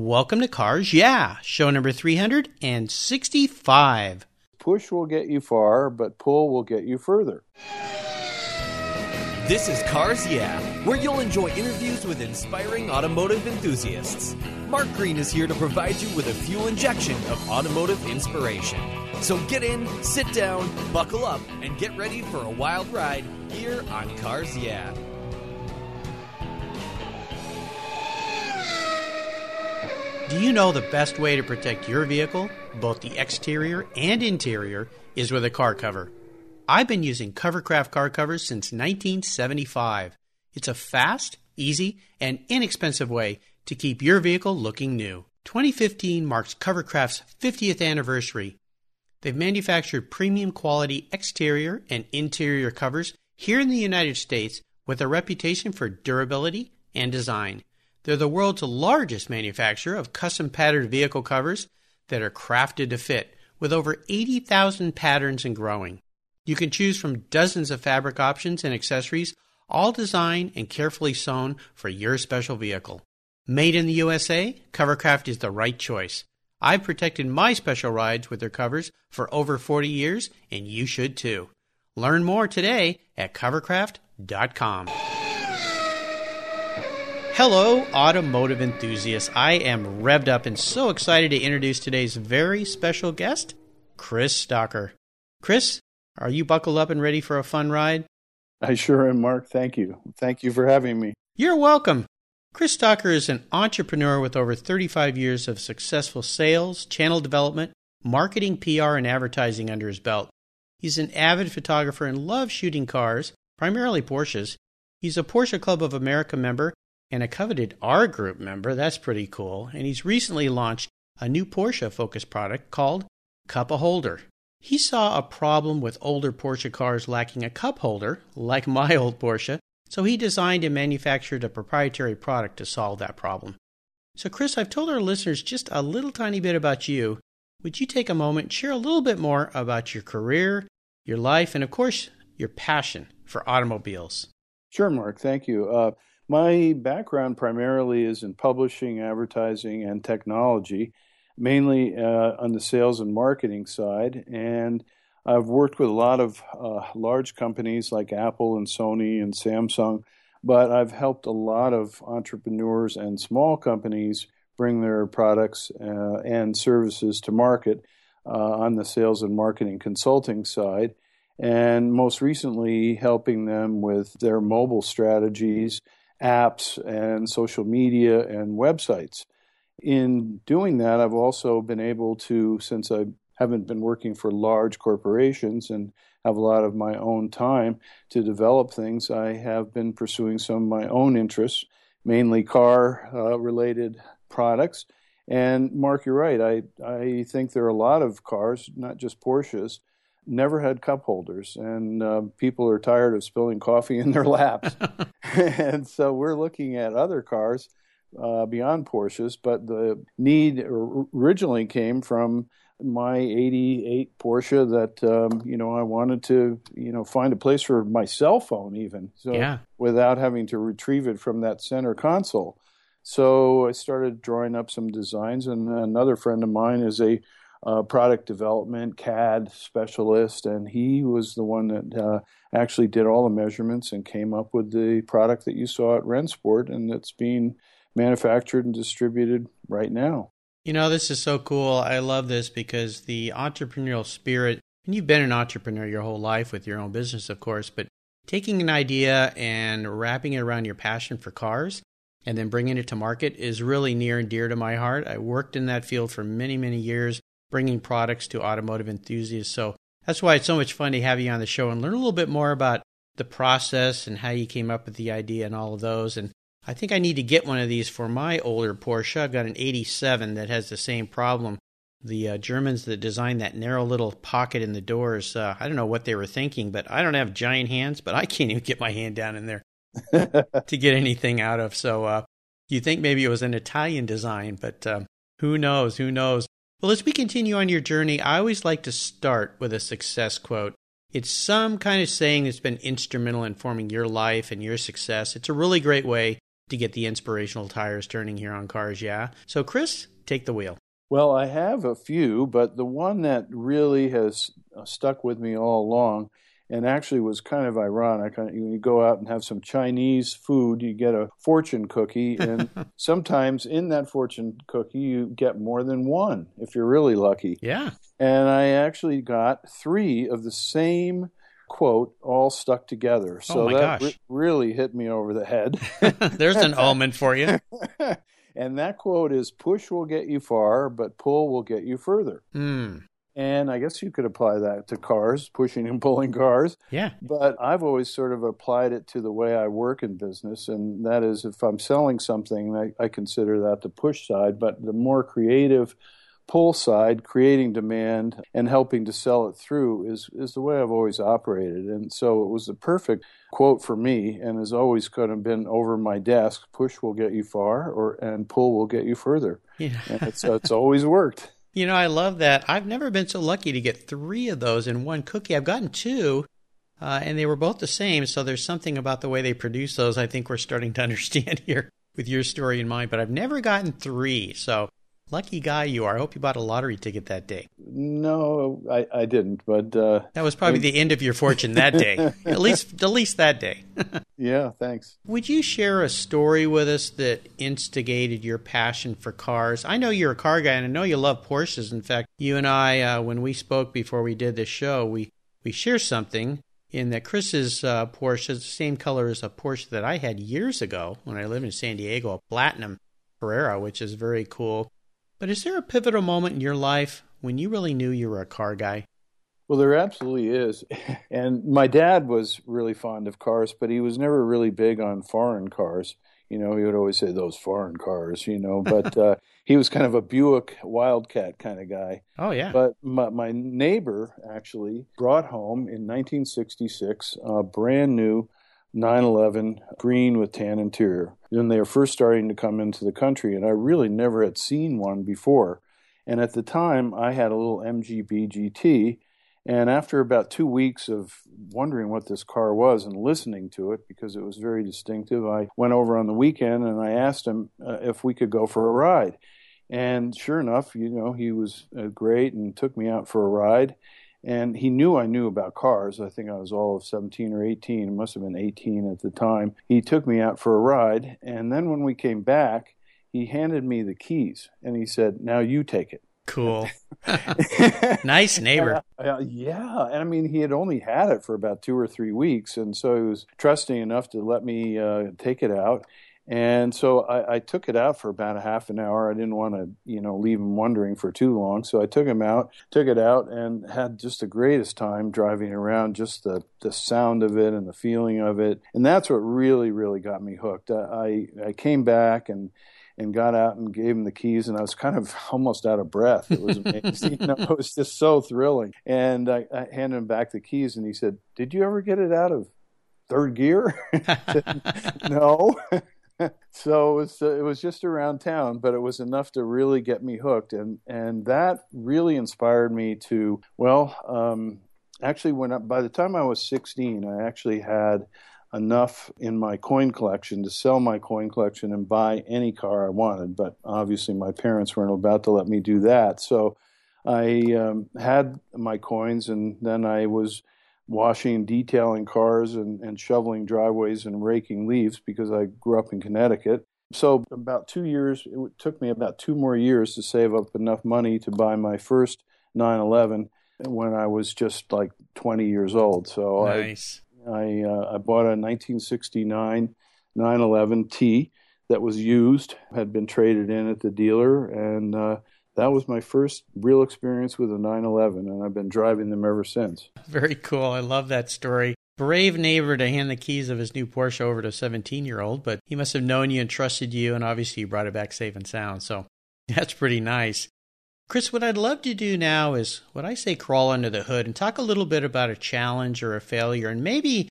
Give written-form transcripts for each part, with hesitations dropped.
Welcome to Cars Yeah, show number 365. Push will get you far, but pull will get you further. This is Cars Yeah, where you'll enjoy interviews with inspiring automotive enthusiasts. Mark Green is here to provide you with a fuel injection of automotive inspiration. So get in, sit down, buckle up, and get ready for a wild ride here on Cars Yeah. Do you know the best way to protect your vehicle, both the exterior and interior, is with a car cover? I've been using Covercraft car covers since 1975. It's a fast, easy, and inexpensive way to keep your vehicle looking new. 2015 marks Covercraft's 50th anniversary. They've manufactured premium quality exterior and interior covers here in the United States with a reputation for durability and design. They're the world's largest manufacturer of custom patterned vehicle covers that are crafted to fit, with over 80,000 patterns and growing. You can choose from dozens of fabric options and accessories, all designed and carefully sewn for your special vehicle. Made in the USA, Covercraft is the right choice. I've protected my special rides with their covers for over 40 years, and you should too. Learn more today at Covercraft.com. Hello, automotive enthusiasts. I am revved up and so excited to introduce today's very special guest, Chris Stocker. Chris, are you buckled up and ready for a fun ride? I sure am, Mark. Thank you. Thank you for having me. You're welcome. Chris Stocker is an entrepreneur with over 35 years of successful sales, channel development, marketing, PR, and advertising under his belt. He's an avid photographer and loves shooting cars, primarily Porsches. He's a Porsche Club of America member and a coveted R group member. That's pretty cool. And he's recently launched a new Porsche-focused product called Cup-a-Holder. He saw a problem with older Porsche cars lacking a cup holder, like my old Porsche, so he designed and manufactured a proprietary product to solve that problem. So Chris, I've told our listeners just a little tiny bit about you. Would you take a moment and share a little bit more about your career, your life, and of course, your passion for automobiles? Sure, Mark. Thank you. My background primarily is in publishing, advertising, and technology, mainly on the sales and marketing side. And I've worked with a lot of large companies like Apple and Sony and Samsung, but I've helped a lot of entrepreneurs and small companies bring their products and services to market on the sales and marketing consulting side. And most recently, helping them with their mobile strategies, apps and social media and websites. In doing that, I've also been able to, since I haven't been working for large corporations and have a lot of my own time to develop things, I have been pursuing some of my own interests, mainly car-related products. And Mark, you're right. I think there are a lot of cars, not just Porsches, never had cup holders, and people are tired of spilling coffee in their laps. And so we're looking at other cars beyond Porsches, but the need originally came from my 88 Porsche that, I wanted to, find a place for my cell phone even, so yeah, without having to retrieve it from that center console. So I started drawing up some designs, and another friend of mine is a product development CAD specialist, and he was the one that actually did all the measurements and came up with the product that you saw at Rennsport, and that's being manufactured and distributed right now. You know, this is so cool. I love this because the entrepreneurial spirit, and you've been an entrepreneur your whole life with your own business, of course, but taking an idea and wrapping it around your passion for cars and then bringing it to market is really near and dear to my heart. I worked in that field for many, many years, bringing products to automotive enthusiasts. So that's why it's so much fun to have you on the show and learn a little bit more about the process and how you came up with the idea and all of those. And I think I need to get one of these for my older Porsche. I've got an 87 that has the same problem. The Germans that designed that narrow little pocket in the doors, I don't know what they were thinking, but I don't have giant hands, but I can't even get my hand down in there to get anything out of. So you think maybe it was an Italian design, but who knows? Who knows? Well, as we continue on your journey, I always like to start with a success quote. It's some kind of saying that's been instrumental in forming your life and your success. It's a really great way to get the inspirational tires turning here on Cars Yeah. So Chris, take the wheel. Well, I have a few, but the one that really has stuck with me all along, and actually was kind of ironic, you go out and have some Chinese food, you get a fortune cookie, and sometimes in that fortune cookie you get more than one, if you're really lucky. Yeah. And I actually got three of the same quote all stuck together. So that really hit me over the head. There's an omen for you. And that quote is, push will get you far, but pull will get you further. Mm. And I guess you could apply that to cars, pushing and pulling cars. Yeah. But I've always sort of applied it to the way I work in business, and that is if I'm selling something, I consider that the push side, but the more creative pull side, creating demand and helping to sell it through is the way I've always operated. And so it was the perfect quote for me and has always kind of been over my desk, push will get you far and pull will get you further. Yeah. And it's always worked. You know, I love that. I've never been so lucky to get three of those in one cookie. I've gotten two, and they were both the same. So there's something about the way they produce those I think we're starting to understand here with your story in mind. But I've never gotten three. So lucky guy you are. I hope you bought a lottery ticket that day. No, I didn't. But that was probably the end of your fortune that day, at least that day. Yeah, thanks. Would you share a story with us that instigated your passion for cars? I know you're a car guy, and I know you love Porsches. In fact, you and I, when we spoke before we did this show, we share something in that Chris's Porsche is the same color as a Porsche that I had years ago when I lived in San Diego, a Platinum Carrera, which is very cool. But is there a pivotal moment in your life when you really knew you were a car guy? Well, there absolutely is. And my dad was really fond of cars, but he was never really big on foreign cars. You know, he would always say those foreign cars, you know, but he was kind of a Buick Wildcat kind of guy. Oh, yeah. But my neighbor actually brought home in 1966 a brand new 911 green with tan interior. Then they were first starting to come into the country, and I really never had seen one before. And at the time, I had a little MGB GT, and after about 2 weeks of wondering what this car was and listening to it, because it was very distinctive, I went over on the weekend and I asked him if we could go for a ride. And sure enough, you know, he was great and took me out for a ride. And he knew I knew about cars. I think I was all of 17 or 18. It must have been 18 at the time. He took me out for a ride. And then when we came back, he handed me the keys. And he said, now you take it. Cool. Nice neighbor. Yeah. And I mean, he had only had it for about 2 or 3 weeks. And so he was trusting enough to let me take it out. And so I took it out for about a half an hour. I didn't want to, you know, leave him wondering for too long. So I took it out and had just the greatest time driving around, just the sound of it and the feeling of it. And that's what really, really got me hooked. I came back and got out and gave him the keys, and I was kind of almost out of breath. It was amazing. You know, it was just so thrilling. And I handed him back the keys, and he said, did you ever get it out of third gear? I said, no. So it was just around town, but it was enough to really get me hooked. And that really inspired me to, actually, by the time I was 16, I actually had enough in my coin collection to sell my coin collection and buy any car I wanted. But obviously, my parents weren't about to let me do that. So I had my coins, and then I was washing and detailing cars and shoveling driveways and raking leaves because I grew up in Connecticut. So about 2 years, it took me about 2 more years to save up enough money to buy my first 911 when I was just like 20 years old. So nice. I bought a 1969 911T that was used, had been traded in at the dealer, and that was my first real experience with a 911, and I've been driving them ever since. Very cool. I love that story. Brave neighbor to hand the keys of his new Porsche over to a 17-year-old, but he must have known you and trusted you, and obviously you brought it back safe and sound, so that's pretty nice. Chris, what I'd love to do now is what I say crawl under the hood and talk a little bit about a challenge or a failure, and maybe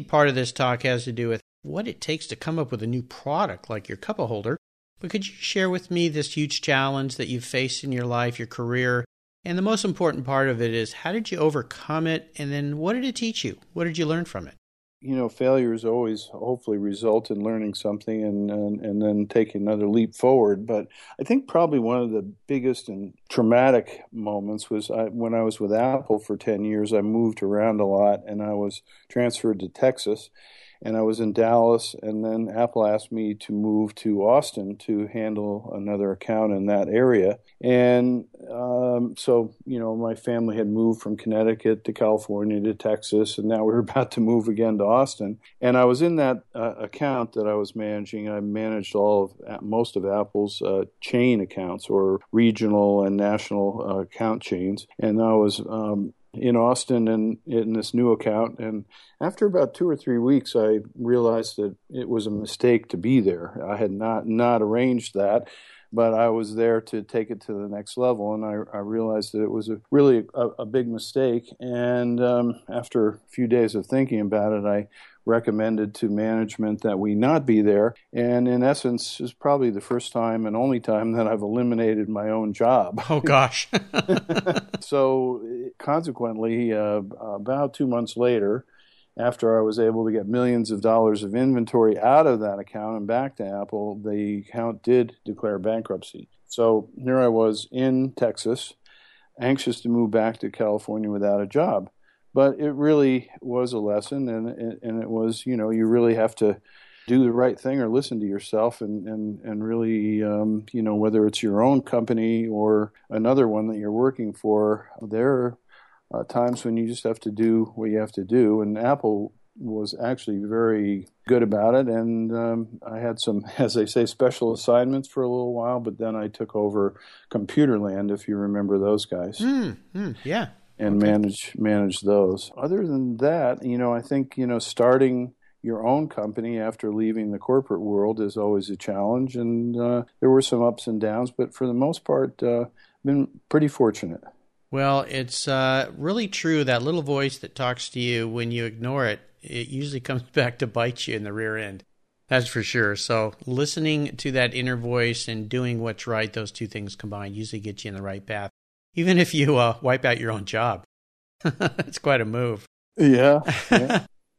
part of this talk has to do with what it takes to come up with a new product like your Cup-a-Holder. But could you share with me this huge challenge that you've faced in your life, your career? And the most important part of it is, how did you overcome it? And then what did it teach you? What did you learn from it? you know, failures always hopefully result in learning something and then taking another leap forward. But I think probably one of the biggest and traumatic moments was when I was with Apple for 10 years. I moved around a lot, and I was transferred to Texas, and I was in Dallas, and then Apple asked me to move to Austin to handle another account in that area. And so, you know, my family had moved from Connecticut to California to Texas, and now we were about to move again to Austin. And I was in that account that I was managing. I managed most of Apple's chain accounts, or regional and national account chains. And I was in Austin and in this new account. And after about 2 or 3 weeks, I realized that it was a mistake to be there. I had not arranged that, but I was there to take it to the next level. And I realized that it was really a big mistake. And after a few days of thinking about it, I recommended to management that we not be there. And in essence, is probably the first time and only time that I've eliminated my own job. Oh, gosh. So consequently, about 2 months later, after I was able to get millions of dollars of inventory out of that account and back to Apple, the account did declare bankruptcy. So here I was in Texas, anxious to move back to California without a job. But it really was a lesson, and it was, you know, you really have to do the right thing or listen to yourself and really, you know, whether it's your own company or another one that you're working for, there are times when you just have to do what you have to do. And Apple was actually very good about it. And I had some, as they say, special assignments for a little while, but then I took over Computerland, if you remember those guys. Yeah. And manage those. Other than that, you know, I think, you know, starting your own company after leaving the corporate world is always a challenge. And there were some ups and downs, but for the most part, I've been pretty fortunate. Well, it's really true. That little voice that talks to you, when you ignore it, it usually comes back to bite you in the rear end. That's for sure. So listening to that inner voice and doing what's right, those two things combined usually get you in the right path. Even if you wipe out your own job, it's quite a move. Yeah.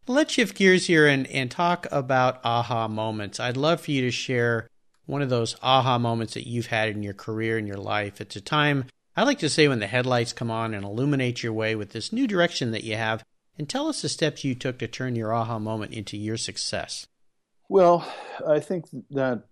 Let's shift gears here and talk about aha moments. I'd love for you to share one of those aha moments that you've had in your career, in your life. It's a time, I like to say, when the headlights come on and illuminate your way with this new direction that you have. And tell us the steps you took to turn your aha moment into your success. Well, I think that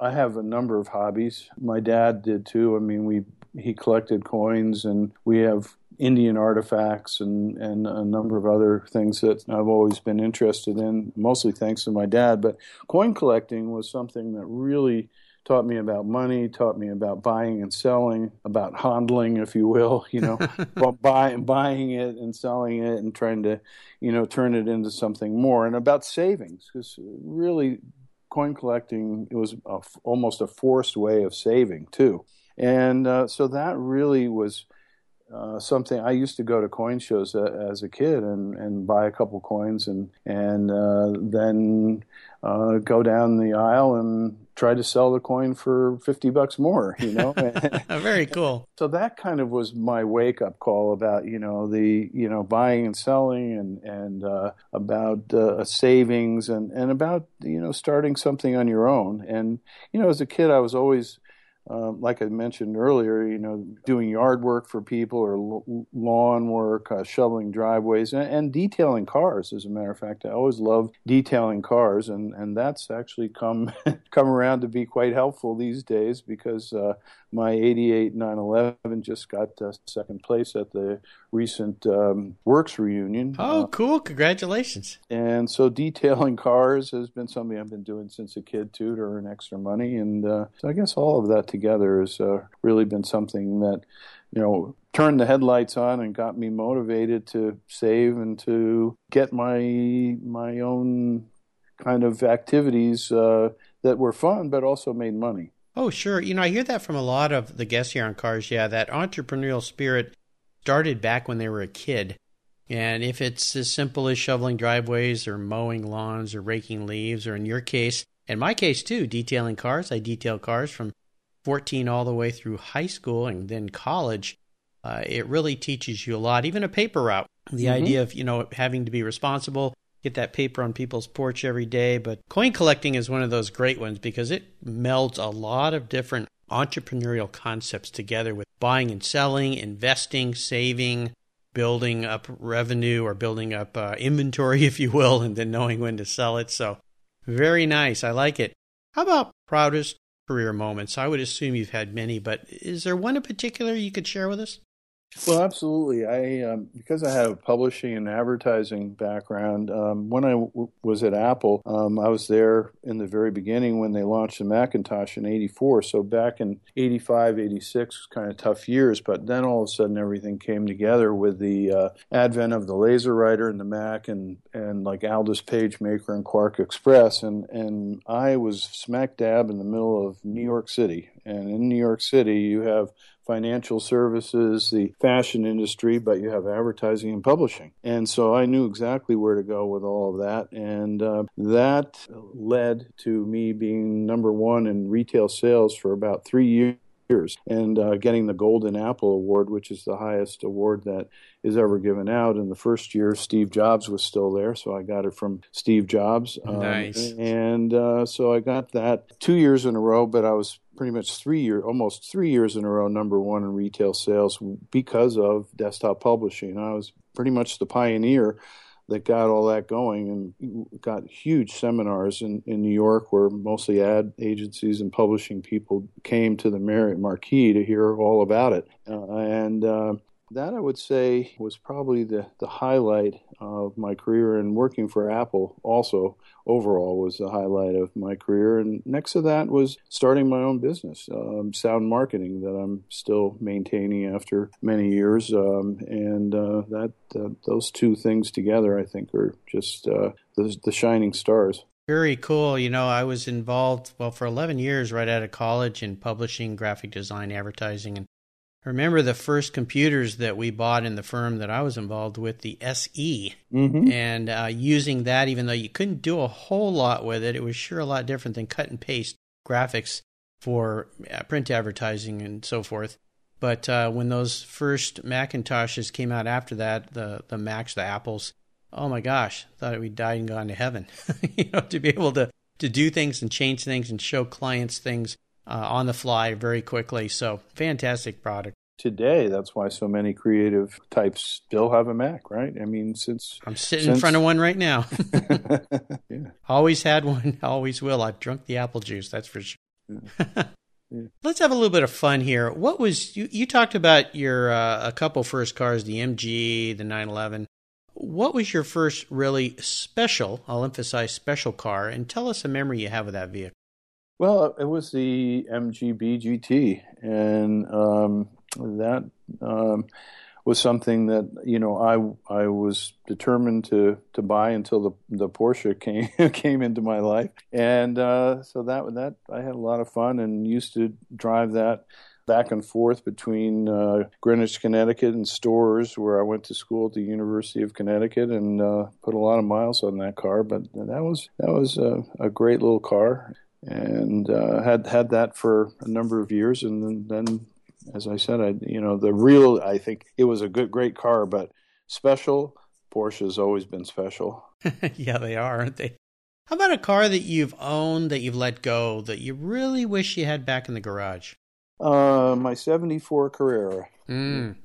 I have a number of hobbies. My dad did too. I mean, he collected coins, and we have Indian artifacts and a number of other things that I've always been interested in, mostly thanks to my dad. But coin collecting was something that really taught me about money, taught me about buying and selling, about handling, if you will, you know, buying it and selling it and trying to, you know, turn it into something more, and about savings, because really coin collecting, it was almost a forced way of saving too. And so that really was something. I used to go to coin shows as a kid and buy a couple coins and then go down the aisle and try to sell the coin for $50 more, you know. Very cool. So that kind of was my wake-up call about, you know, the, you know, buying and selling and about savings and about, you know, starting something on your own. And, you know, as a kid, I was always like I mentioned earlier, you know, doing yard work for people or lawn work, shoveling driveways, and detailing cars. As a matter of fact, I always loved detailing cars, and that's actually come around to be quite helpful these days, because my 88 911 just got second place at the recent Works reunion. Oh, cool! Congratulations! And so detailing cars has been something I've been doing since a kid too, to earn extra money, and so I guess all of that together has really been something that, you know, turned the headlights on and got me motivated to save and to get my own kind of activities that were fun but also made money. Oh, sure. You know, I hear that from a lot of the guests here on Cars Yeah, that entrepreneurial spirit started back when they were a kid. And if it's as simple as shoveling driveways or mowing lawns or raking leaves, or in your case, in my case too, detailing cars. I detail cars from 14 all the way through high school and then college. It really teaches you a lot, even a paper route. The idea of, you know, having to be responsible, get that paper on people's porch every day. But coin collecting is one of those great ones because it melds a lot of different entrepreneurial concepts together with buying and selling, investing, saving, building up revenue or building up inventory, if you will, and then knowing when to sell it. So very nice. I like it. How about proudest career moments? I would assume you've had many, but is there one in particular you could share with us? Well, absolutely. I because I have a publishing and advertising background, when I was at Apple, I was there in the very beginning when they launched the Macintosh in 1984. So back in 1985, 1986, kind of tough years. But then all of a sudden everything came together with the advent of the LaserWriter and the Mac and like Aldus Page Maker and Quark Express. And I was smack dab in the middle of New York City. And in New York City, you have financial services, the fashion industry, but you have advertising and publishing. And so I knew exactly where to go with all of that. And that led to me being number one in retail sales for about 3 years and getting the Golden Apple Award, which is the highest award that is ever given out. In the first year, Steve Jobs was still there, so I got it from Steve Jobs. Nice. And so I got that 2 years in a row, but I was pretty much almost 3 years in a row, number one in retail sales because of desktop publishing. I was pretty much the pioneer that got all that going and got huge seminars in New York where mostly ad agencies and publishing people came to the Marriott Marquis to hear all about it. That, I would say, was probably the highlight of my career, and working for Apple also overall was the highlight of my career. And next to that was starting my own business, Sound Marketing, that I'm still maintaining after many years. Those two things together, I think, are just the shining stars. Very cool. You know, I was involved, for 11 years right out of college in publishing, graphic design, advertising, and I remember the first computers that we bought in the firm that I was involved with, the SE, and using that, even though you couldn't do a whole lot with it, it was sure a lot different than cut and paste graphics for print advertising and so forth. But when those first Macintoshes came out after that, the Macs, the Apples, oh my gosh, thought we'd died and gone to heaven, to be able to do things and change things and show clients things on the fly very quickly. So fantastic product. Today, that's why so many creative types still have a Mac, right? I mean, I'm sitting in front of one right now. Yeah. Always had one, always will. I've drunk the apple juice, that's for sure. Yeah. Yeah. Let's have a little bit of fun here. What was, you talked about your a couple first cars, the MG, the 911. What was your first really special, I'll emphasize special car, and tell us a memory you have of that vehicle. Well, it was the MGB GT, and that was something that, I was determined to buy until the Porsche came into my life. And so that I had a lot of fun and used to drive that back and forth between Greenwich, Connecticut and Storrs, where I went to school at the University of Connecticut, and put a lot of miles on that car. But that was a great little car. And had that for a number of years, and then, as I said, I think it was a great car, but special. Porsche's always been special. Yeah, they are, aren't they? How about a car that you've owned, that you've let go, that you really wish you had back in the garage? My '74 Carrera.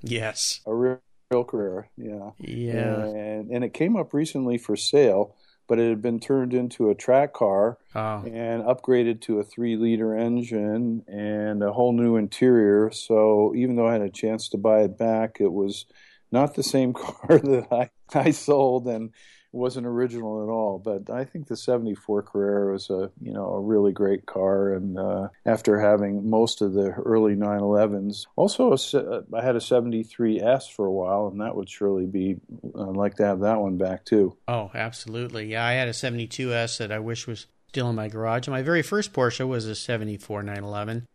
Yes, a real Carrera. Yeah. And it came up recently for sale, but it had been turned into a track car and upgraded to a 3-liter engine and a whole new interior. So even though I had a chance to buy it back, it was not the same car that I sold, and wasn't original at all. But I think the '74 Carrera was a really great car. And after having most of the early 911s, also I had a '73 S for a while, and that would surely be. I'd like to have that one back too. Oh, absolutely! Yeah, I had a '72 S that I wish was still in my garage. My very first Porsche was a '74 911.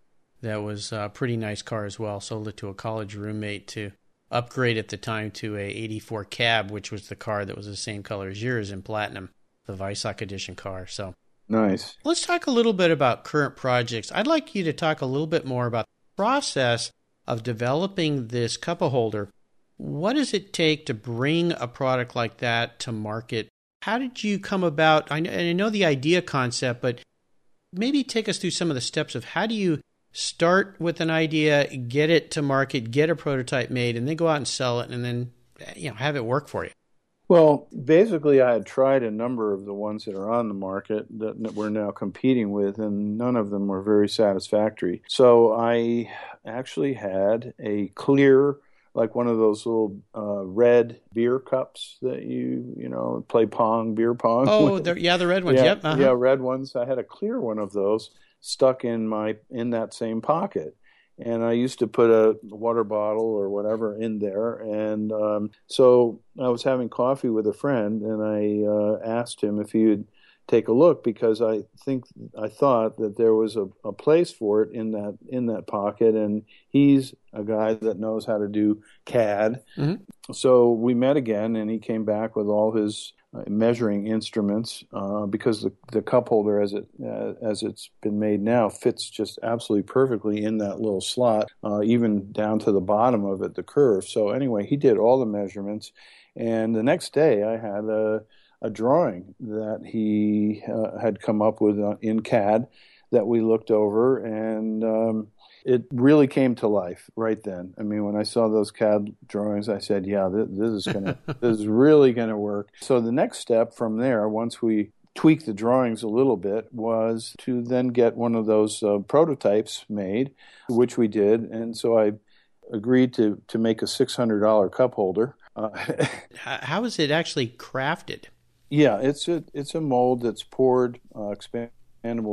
That was a pretty nice car as well. Sold it to a college roommate to upgrade at the time to a 84 cab, which was the car that was the same color as yours in platinum, the Weissach edition car. So nice. Let's talk a little bit about current projects. I'd like you to talk a little bit more about the process of developing this Cup-a-Holder. What does it take to bring a product like that to market? How did you come about? And I know the idea concept, but maybe take us through some of the steps of how do you start with an idea, get it to market, get a prototype made, and then go out and sell it, and then have it work for you. Well, basically, I had tried a number of the ones that are on the market that we're now competing with, and none of them were very satisfactory. So I actually had a clear, like one of those little red beer cups that you play beer pong. Oh, the red ones. Yeah, yep. Uh-huh. Yeah, red ones. I had a clear one of those stuck in that same pocket. And I used to put a water bottle or whatever in there. And so I was having coffee with a friend, and I asked him if he would take a look, because I thought that there was a place for it in that pocket. And he's a guy that knows how to do CAD. Mm-hmm. So we met again, and he came back with all his measuring instruments, because the cup holder as it's been made now fits just absolutely perfectly in that little slot, even down to the bottom of it, the curve. So anyway, he did all the measurements, and the next day I had a drawing that he had come up with in CAD that we looked over, and it really came to life right then. I mean, when I saw those CAD drawings, I said, "Yeah, this is really gonna work." So the next step from there, once we tweaked the drawings a little bit, was to then get one of those prototypes made, which we did. And so I agreed to make a $600 cup holder. How is it actually crafted? Yeah, it's a mold that's poured expandable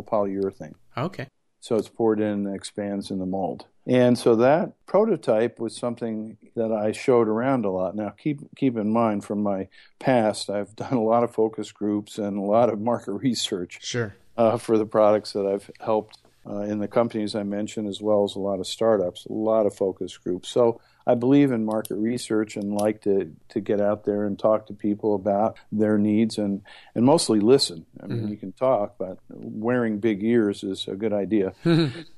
polyurethane. Okay. So it's poured in and expands in the mold. And so that prototype was something that I showed around a lot. Now, keep in mind, from my past, I've done a lot of focus groups and a lot of market research, sure, for the products that I've helped in the companies I mentioned, as well as a lot of startups, a lot of focus groups. So I believe in market research and like to get out there and talk to people about their needs and mostly listen. I mean, you can talk, but wearing big ears is a good idea.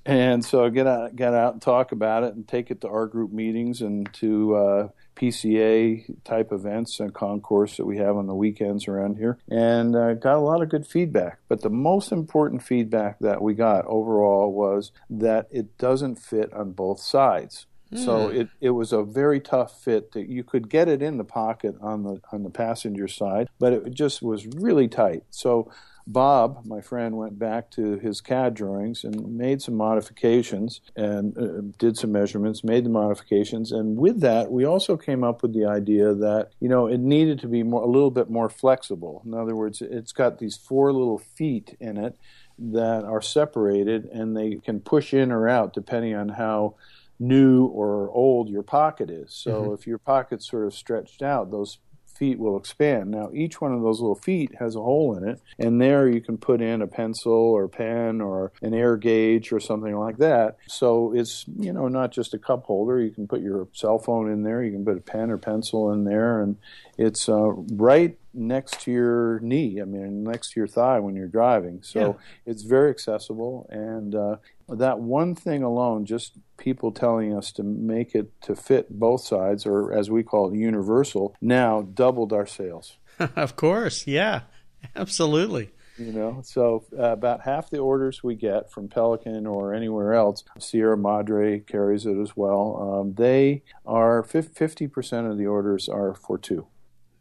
And so I got out and talk about it and take it to R group meetings and to PCA-type events and concourse that we have on the weekends around here, and got a lot of good feedback. But the most important feedback that we got overall was that it doesn't fit on both sides. Mm. So it was a very tough fit. That you could get it in the pocket on the passenger side, but it just was really tight. So Bob, my friend, went back to his CAD drawings and made some modifications and did some measurements, made the modifications. And with that, we also came up with the idea that, it needed to be a little bit more flexible. In other words, it's got these 4 little feet in it that are separated, and they can push in or out depending on how new or old your pocket is. So if your pocket's sort of stretched out, those feet will expand. Now, each one of those little feet has a hole in it, and there you can put in a pencil or a pen or an air gauge or something like that. So it's, not just a cup holder. You can put your cell phone in there. You can put a pen or pencil in there, and it's right next to your knee. I mean, next to your thigh when you're driving. So it's very accessible, and that one thing alone, just people telling us to make it to fit both sides, or as we call it, universal, now doubled our sales. Of course. Yeah, absolutely. So about half the orders we get from Pelican or anywhere else, Sierra Madre carries it as well. They are 50% of the orders are for 2.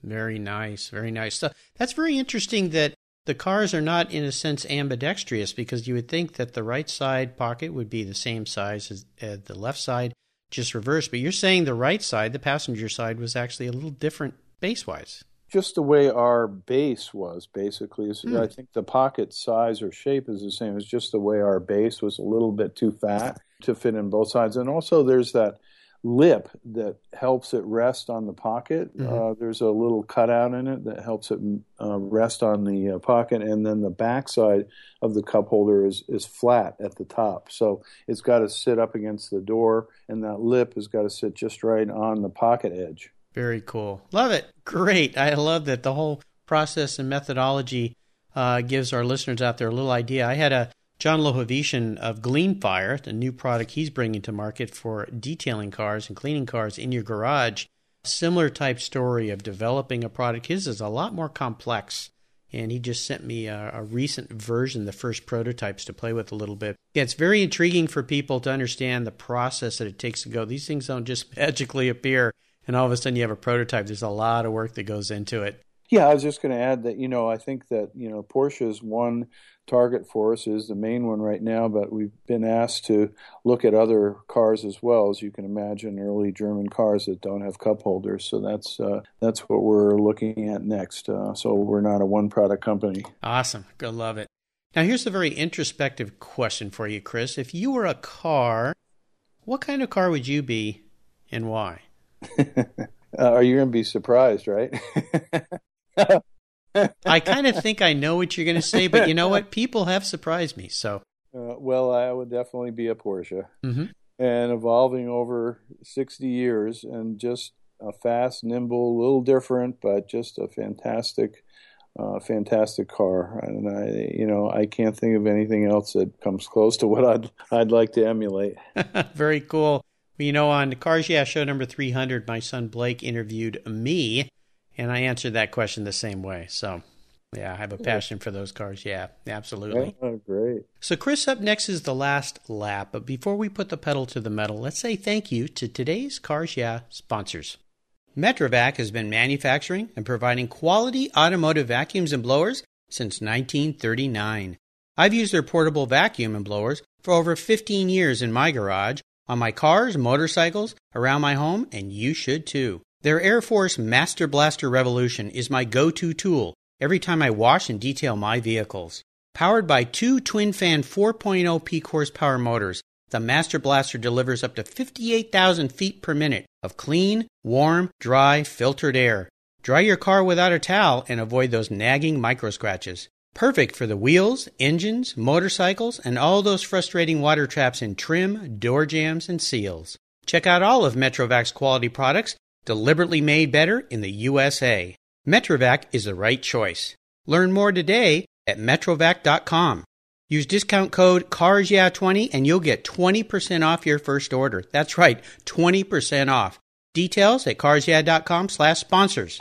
Very nice. Very nice. So that's very interesting that the cars are not, in a sense, ambidextrous, because you would think that the right side pocket would be the same size as the left side, just reversed. But you're saying the right side, the passenger side, was actually a little different base-wise. Just the way our base was, basically. I think the pocket size or shape is the same. It's just the way our base was a little bit too fat to fit in both sides. And also there's that lip that helps it rest on the pocket. There's a little cutout in it that helps it rest on the pocket, and then the backside of the cup holder is flat at the top, so it's got to sit up against the door, and that lip has got to sit just right on the pocket edge. Very cool. Love it. Great. I love that the whole process and methodology gives our listeners out there a little idea. I had a John Lohavishan of Gleanfire, the new product he's bringing to market for detailing cars and cleaning cars in your garage, similar type story of developing a product. His is a lot more complex. And he just sent me a recent version, the first prototypes to play with a little bit. Yeah, it's very intriguing for people to understand the process that it takes to go. These things don't just magically appear, and all of a sudden you have a prototype. There's a lot of work that goes into it. Yeah, I was just going to add that, I think that, Porsche's one target for us is the main one right now, but we've been asked to look at other cars as well, as you can imagine, early German cars that don't have cup holders. So that's what we're looking at next. So we're not a one-product company. Awesome. I love it. Now, here's a very introspective question for you, Chris. If you were a car, what kind of car would you be and why? Are you going to be surprised, right? I kind of think I know what you're going to say, but you know what? People have surprised me. So, well, I would definitely be a Porsche, and evolving over 60 years, and just a fast, nimble, a little different, but just a fantastic car. And I can't think of anything else that comes close to what I'd like to emulate. Very cool. On the Cars Yeah show number 300, my son Blake interviewed me. And I answered that question the same way. So, yeah, I have a passion for those cars. Yeah, absolutely. Oh, great. So, Chris, up next is the last lap. But before we put the pedal to the metal, let's say thank you to today's Cars Yeah sponsors. Metrovac has been manufacturing and providing quality automotive vacuums and blowers since 1939. I've used their portable vacuum and blowers for over 15 years in my garage, on my cars, motorcycles, around my home, and you should too. Their Air Force Master Blaster Revolution is my go-to tool every time I wash and detail my vehicles. Powered by two twin-fan 4.0 peak horsepower motors, the Master Blaster delivers up to 58,000 feet per minute of clean, warm, dry, filtered air. Dry your car without a towel and avoid those nagging micro-scratches. Perfect for the wheels, engines, motorcycles, and all those frustrating water traps in trim, door jams, and seals. Check out all of Metrovac's quality products, deliberately made better in the USA. Metrovac is the right choice. Learn more today at metrovac.com. Use discount code CARSYEAH20 and you'll get 20% off your first order. That's right, 20% off. Details at carsyeah.com/sponsors.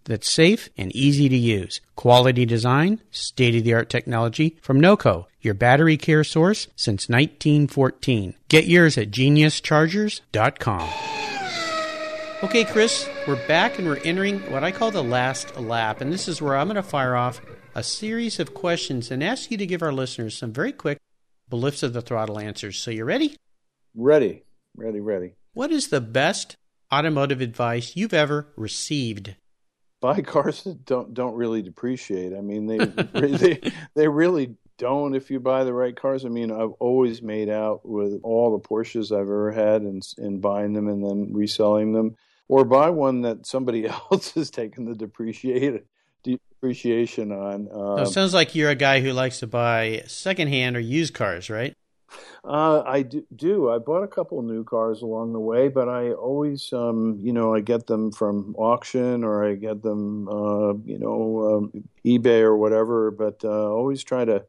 that's safe and easy to use. Quality design, state-of-the-art technology from Noco, your battery care source since 1914. Get yours at geniuschargers.com. Okay, Chris, we're back and we're entering what I call the last lap. And this is where I'm going to fire off a series of questions and ask you to give our listeners some very quick blips of the throttle answers. So you ready? Ready, ready, ready. What is the best automotive advice you've ever received? Buy cars that don't really depreciate. I mean, they really don't if you buy the right cars. I mean, I've always made out with all the Porsches I've ever had and buying them and then reselling them. Or buy one that somebody else has taken the depreciation on. So it sounds like you're a guy who likes to buy secondhand or used cars, right? I do. I bought a couple new cars along the way, but I always, I get them from auction or I get them, eBay or whatever, but always try to,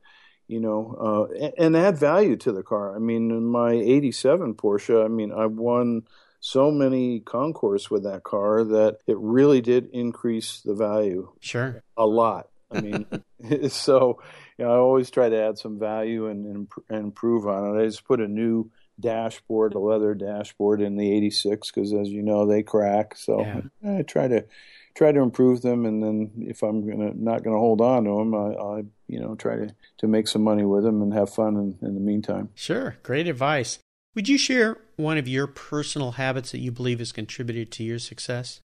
and add value to the car. I mean, in my 87 Porsche, I mean, I won so many concours with that car that it really did increase the value. Sure. A lot. I mean, so I always try to add some value and improve on it. I just put a new dashboard, a leather dashboard in the 86 because, as you know, they crack. So yeah. I try to try to improve them, and then if I'm not gonna hold on to them, I try to make some money with them and have fun in the meantime. Sure, great advice. Would you share one of your personal habits that you believe has contributed to your success?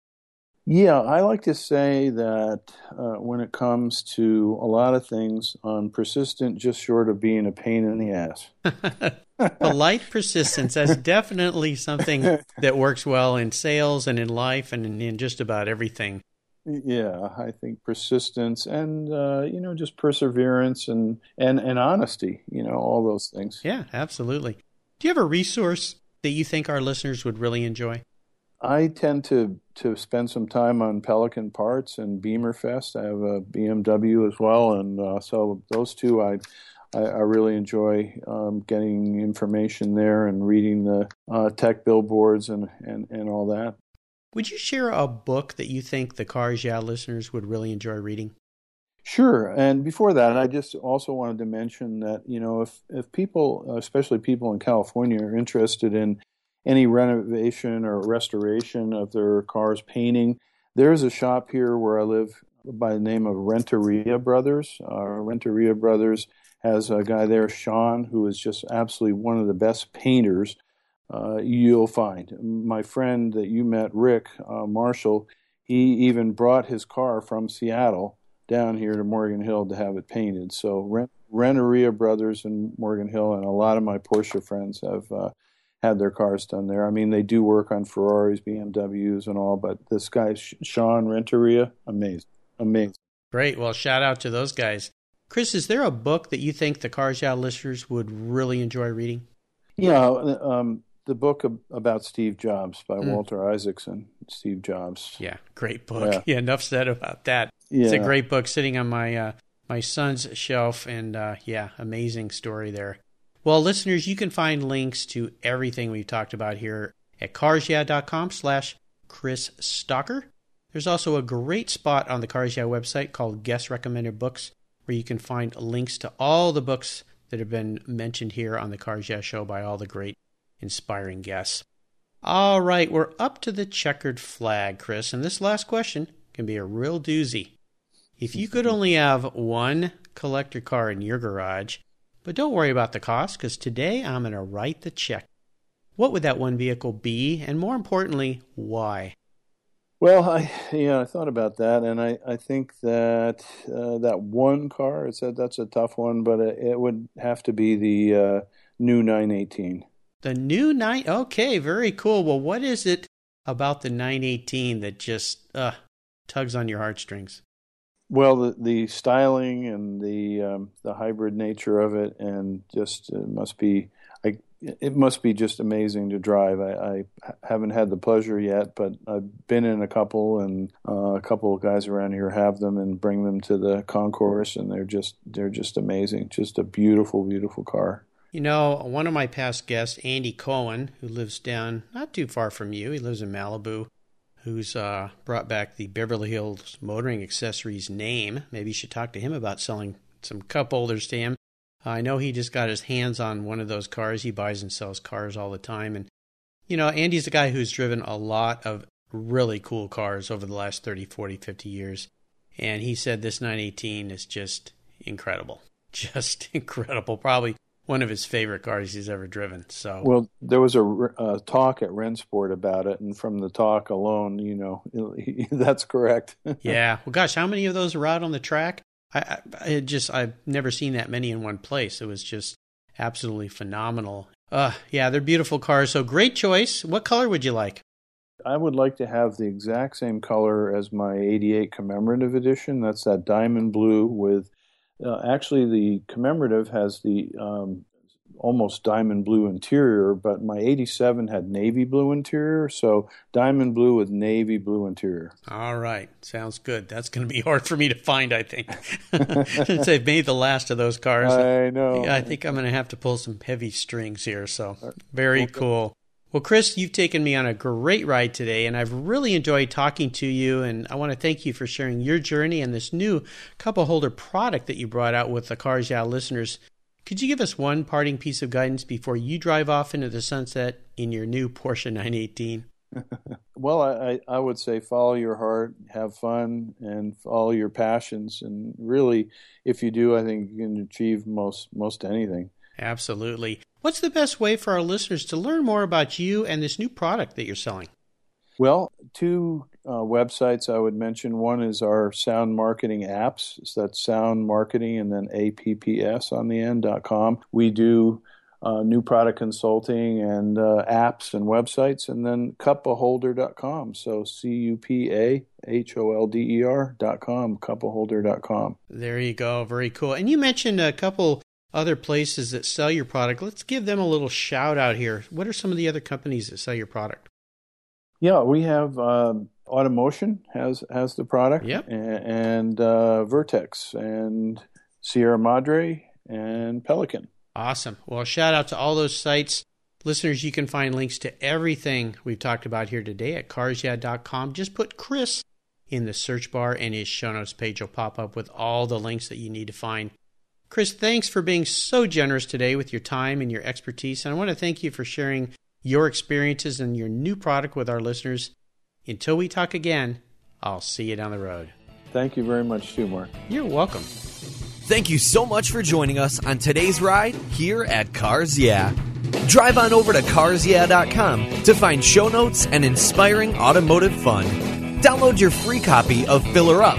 Yeah, I like to say that when it comes to a lot of things, I'm persistent just short of being a pain in the ass. Polite persistence, that's definitely something that works well in sales and in life and in just about everything. Yeah, I think persistence and, just perseverance and honesty, all those things. Yeah, absolutely. Do you have a resource that you think our listeners would really enjoy? I tend to spend some time on Pelican Parts and Beamer Fest. I have a BMW as well, and so those two I really enjoy getting information there and reading the tech billboards and all that. Would you share a book that you think the Cars Yeah! listeners would really enjoy reading? Sure. And before that, I just also wanted to mention that, if people, especially people in California, are interested in any renovation or restoration of their car's painting, there's a shop here where I live by the name of Renteria Brothers. Renteria Brothers has a guy there, Sean, who is just absolutely one of the best painters you'll find. My friend that you met, Rick Marshall, he even brought his car from Seattle down here to Morgan Hill to have it painted. So Renteria Brothers in Morgan Hill, and a lot of my Porsche friends have had their cars done there. I mean, they do work on Ferraris, BMWs, and all, but this guy, Sean Renteria, amazing. Great. Well, shout out to those guys. Chris, is there a book that you think the Cars Yeah! listeners would really enjoy reading? The book about Steve Jobs by Walter Isaacson, Steve Jobs. Yeah, great book. Yeah, enough said about that. Yeah. It's a great book sitting on my my son's shelf, and amazing story there. Well, listeners, you can find links to everything we've talked about here at carsyeah.com/Chris Stocker. There's also a great spot on the Cars Yeah! website called Guest Recommended Books, where you can find links to all the books that have been mentioned here on the Cars Yeah! show by all the great, inspiring guests. All right, we're up to the checkered flag, Chris, and this last question can be a real doozy. If you could only have one collector car in your garage, but don't worry about the cost, because today I'm going to write the check. What would that one vehicle be, and more importantly, why? Well, I thought about that, and I think that that one car, that's a tough one, but it would have to be the new 918. The new 9? Okay, very cool. Well, what is it about the 918 that just tugs on your heartstrings? Well, the styling and the hybrid nature of it, and just it must be just amazing to drive. I haven't had the pleasure yet, but I've been in a couple, and a couple of guys around here have them and bring them to the concourse, and they're just amazing. Just a beautiful, beautiful car. One of my past guests, Andy Cohen, who lives down not too far from you, he lives in Malibu, who's brought back the Beverly Hills Motoring Accessories name. Maybe you should talk to him about selling some cup holders to him. I know he just got his hands on one of those cars. He buys and sells cars all the time. And, Andy's the guy who's driven a lot of really cool cars over the last 30, 40, 50 years. And he said this 918 is just incredible. Just incredible. Probably one of his favorite cars he's ever driven. So, well, there was a talk at Rennsport about it, and from the talk alone, that's correct. Yeah. Well, gosh, how many of those were out on the track? I've never seen that many in one place. It was just absolutely phenomenal. Yeah, they're beautiful cars. So great choice. What color would you like? I would like to have the exact same color as my 88 commemorative edition. That's that diamond blue with actually, the commemorative has the almost diamond blue interior, but my 87 had navy blue interior, so diamond blue with navy blue interior. All right. Sounds good. That's going to be hard for me to find, I think, since they've made the last of those cars. I know. I think I'm going to have to pull some heavy strings here, so very cool. Well, Chris, you've taken me on a great ride today, and I've really enjoyed talking to you, and I want to thank you for sharing your journey and this new Cup-a-Holder product that you brought out with the Cars Yeah! listeners. Could you give us one parting piece of guidance before you drive off into the sunset in your new Porsche 918? Well, I would say follow your heart, have fun, and follow your passions. And really, if you do, I think you can achieve most anything. Absolutely. What's the best way for our listeners to learn more about you and this new product that you're selling? Well, two websites I would mention. One is our Sound Marketing apps. So that's Sound Marketing and then apps on the end.com. We do new product consulting and apps and websites, and then Cup-a-Holder.com. So Cupaholder.com, Cup-a-Holder.com. There you go. Very cool. And you mentioned a couple other places that sell your product. Let's give them a little shout out here. What are some of the other companies that sell your product? Yeah, we have Automotion has the product, yep, and Vertex and Sierra Madre and Pelican. Awesome. Well, shout out to all those sites. Listeners, you can find links to everything we've talked about here today at carsyad.com. Just put Chris in the search bar and his show notes page will pop up with all the links that you need to find. Chris, thanks for being so generous today with your time and your expertise. And I want to thank you for sharing your experiences and your new product with our listeners. Until we talk again, I'll see you down the road. Thank you very much, too, Mark. You're welcome. Thank you so much for joining us on today's ride here at Cars Yeah. Drive on over to carsyeah.com to find show notes and inspiring automotive fun. Download your free copy of Filler Up,